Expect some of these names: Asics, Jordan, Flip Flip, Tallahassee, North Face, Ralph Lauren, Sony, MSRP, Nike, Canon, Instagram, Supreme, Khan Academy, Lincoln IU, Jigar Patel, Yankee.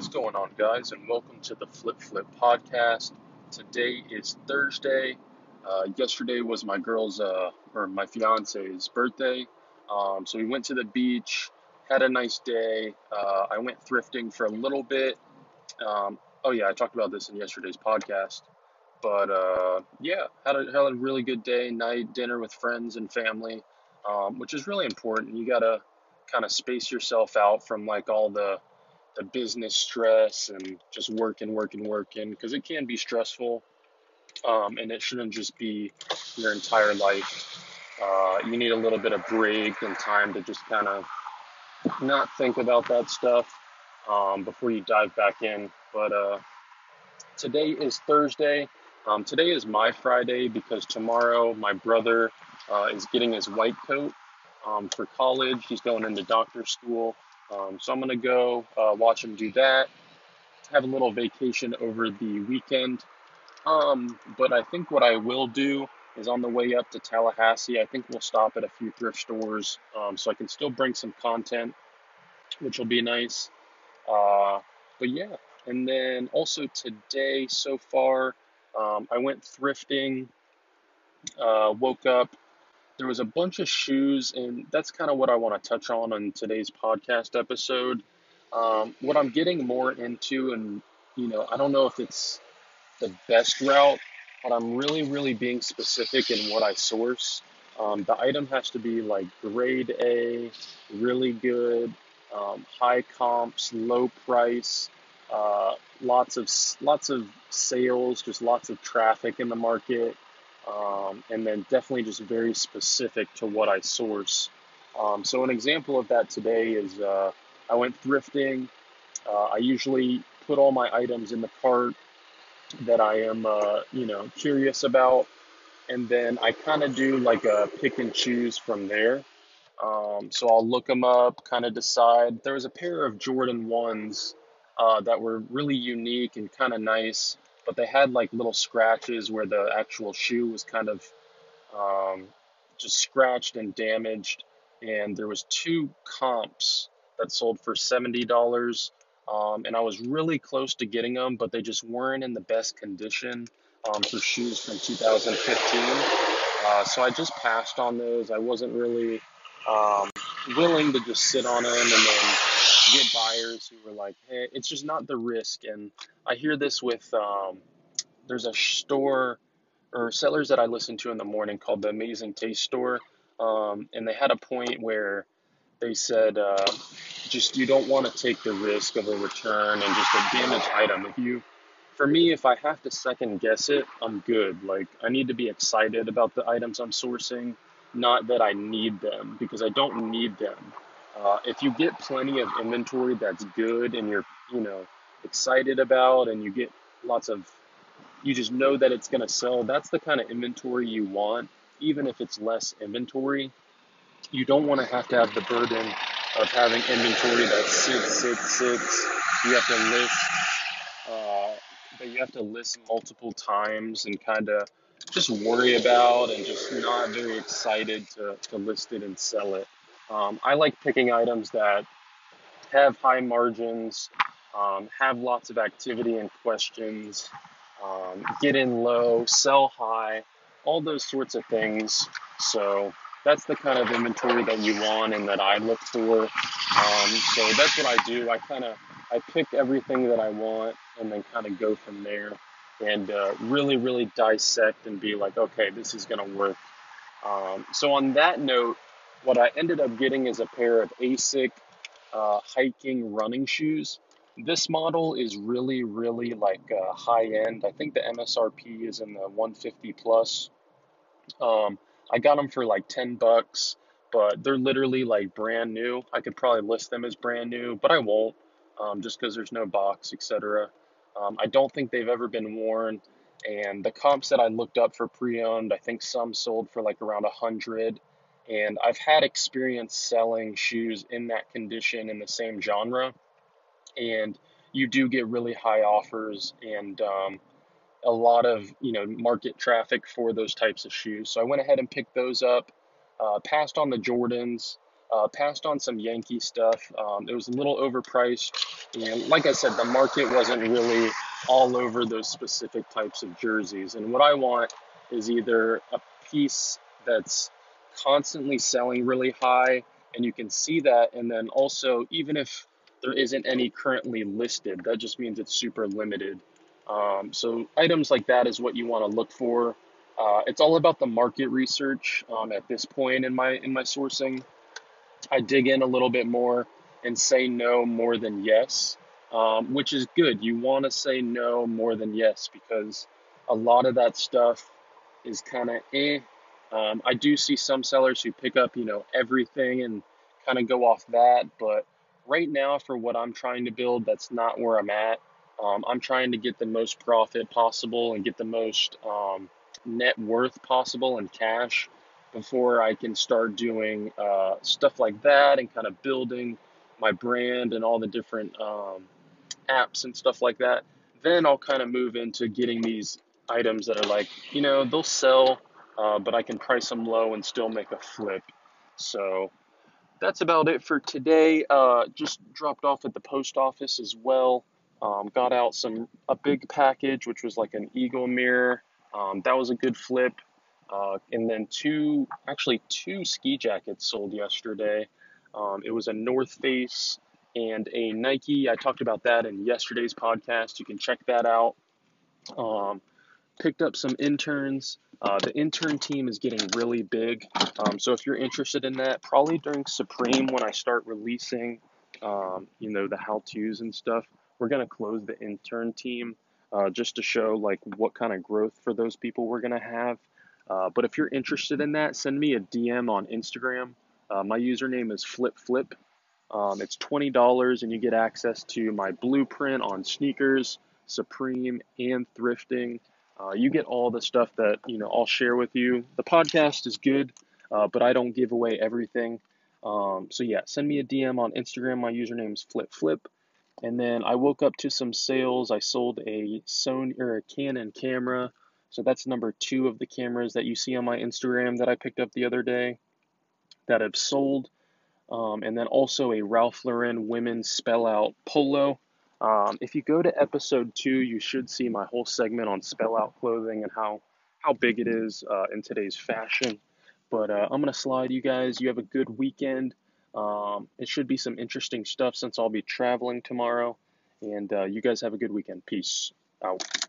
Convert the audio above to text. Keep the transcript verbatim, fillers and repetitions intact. What's going on, guys, and welcome to the Flip Flip podcast. Today is Thursday. Uh, yesterday was my girl's, uh, or my fiance's birthday. Um, so we went to the beach, had a nice day. Uh, I went thrifting for a little bit. Um, oh yeah, I talked about this in yesterday's podcast. But uh, yeah, had a, had a really good day, night, dinner with friends and family, um, which is really important. You gotta kind of space yourself out from like all the the business stress and just working, working, working, because it can be stressful, um, and it shouldn't just be your entire life. Uh, you need a little bit of break and time to just kind of not think about that stuff um, before you dive back in. But uh, today is Thursday. Um, today is my Friday because tomorrow my brother uh, is getting his white coat um, for college. He's going into doctor's school. Um, so I'm going to go uh, watch him do that, have a little vacation over the weekend. Um, but I think what I will do is on the way up to Tallahassee, I think we'll stop at a few thrift stores um, so I can still bring some content, which will be nice. Uh, but yeah, and then also today so far, um, I went thrifting, uh, woke up. There was a bunch of shoes, and that's kind of what I want to touch on in today's podcast episode. Um, what I'm getting more into, and, you know, I don't know if it's the best route, but I'm really, really being specific in what I source. Um, the item has to be, like, grade A, really good, um, high comps, low price, uh, lots of lots of sales, just lots of traffic in the market. Um, and then definitely just very specific to what I source. Um, so an example of that today is uh, I went thrifting. Uh, I usually put all my items in the cart that I am, uh, you know, curious about. And then I kind of do like a pick and choose from there. Um, so I'll look them up, kind of decide. There was a pair of Jordan ones uh, that were really unique and kind of nice. But they had like little scratches where the actual shoe was kind of um, just scratched and damaged. And there was two comps that sold for seventy dollars. Um, and I was really close to getting them, but they just weren't in the best condition um, for shoes from two thousand fifteen. Uh, so I just passed on those. I wasn't really um, willing to just sit on them and then get buyers who were like, hey, it's just not the risk. And I hear this with, um, there's a store or sellers that I listen to in the morning called the Amazing Taste Store. Um, and they had a point where they said, uh, just, you don't want to take the risk of a return and just a damaged item. If you, for me, if I have to second guess it, I'm good. Like, I need to be excited about the items I'm sourcing, not that I need them, because I don't need them. Uh, if you get plenty of inventory that's good and you're, you know, excited about and you get lots of, you just know that it's going to sell, that's the kind of inventory you want. Even if it's less inventory, you don't want to have to have the burden of having inventory that sits, sits, sits. You have to list, uh, but you have to list multiple times and kind of just worry about and just not very excited to, to list it and sell it. Um, I like picking items that have high margins, um, have lots of activity and questions, um, get in low, sell high, all those sorts of things. So that's the kind of inventory that you want and that I look for. Um, so that's what I do. I kind of, I pick everything that I want and then kind of go from there and uh, really, really dissect and be like, okay, this is going to work. Um, so on that note, what I ended up getting is a pair of Asics uh, hiking running shoes. This model is really, really like uh, high-end. I think the M S R P is in the one fifty plus. Um, I got them for like ten bucks, but they're literally like brand new. I could probably list them as brand new, but I won't um, just because there's no box, et cetera. Um, I don't think they've ever been worn. And the comps that I looked up for pre-owned, I think some sold for like around one hundred. And I've had experience selling shoes in that condition in the same genre. And you do get really high offers and um, a lot of, you know, market traffic for those types of shoes. So I went ahead and picked those up, uh, passed on the Jordans. Uh, passed on some Yankee stuff. Um, it was a little overpriced. And like I said, the market wasn't really all over those specific types of jerseys. And what I want is either a piece that's constantly selling really high, and you can see that. And then also, even if there isn't any currently listed, that just means it's super limited. Um, so items like that is what you want to look for. Uh, it's all about the market research um, at this point in my in my sourcing. I dig in a little bit more and say no more than yes, um, which is good. You want to say no more than yes, because a lot of that stuff is kind of eh. Um, I do see some sellers who pick up, you know, everything and kind of go off that. But right now, for what I'm trying to build, that's not where I'm at. Um, I'm trying to get the most profit possible and get the most um, net worth possible in cash before I can start doing uh, stuff like that and kind of building my brand and all the different um, apps and stuff like that. Then I'll kind of move into getting these items that are like, you know, they'll sell, uh, but I can price them low and still make a flip. So that's about it for today. Uh, just dropped off at the post office as well. Um, got out some a big package, which was like an eagle mirror. Um, that was a good flip. Uh, and then two, actually two ski jackets sold yesterday. Um, it was a North Face and a Nike. I talked about that in yesterday's podcast. You can check that out. Um, picked up some interns. Uh, the intern team is getting really big. Um, so if you're interested in that, probably during Supreme, when I start releasing, um, you know, the how-tos and stuff, we're going to close the intern team uh, just to show like what kind of growth for those people we're going to have. Uh, but if you're interested in that, send me a D M on Instagram. Uh, my username is Flip Flip. Um, it's twenty dollars, and you get access to my blueprint on sneakers, Supreme, and thrifting. Uh, you get all the stuff that, you know, I'll share with you. The podcast is good, uh, but I don't give away everything. Um, so yeah, send me a D M on Instagram. My username is Flip Flip. And then I woke up to some sales. I sold a Sony or a Canon camera. So that's number two of the cameras that you see on my Instagram that I picked up the other day that have sold. Um, and then also a Ralph Lauren women's spell out polo. Um, if you go to episode two, you should see my whole segment on spell out clothing and how, how big it is uh, in today's fashion. But uh, I'm going to slide you guys. You have a good weekend. Um, it should be some interesting stuff since I'll be traveling tomorrow. And uh, you guys have a good weekend. Peace out.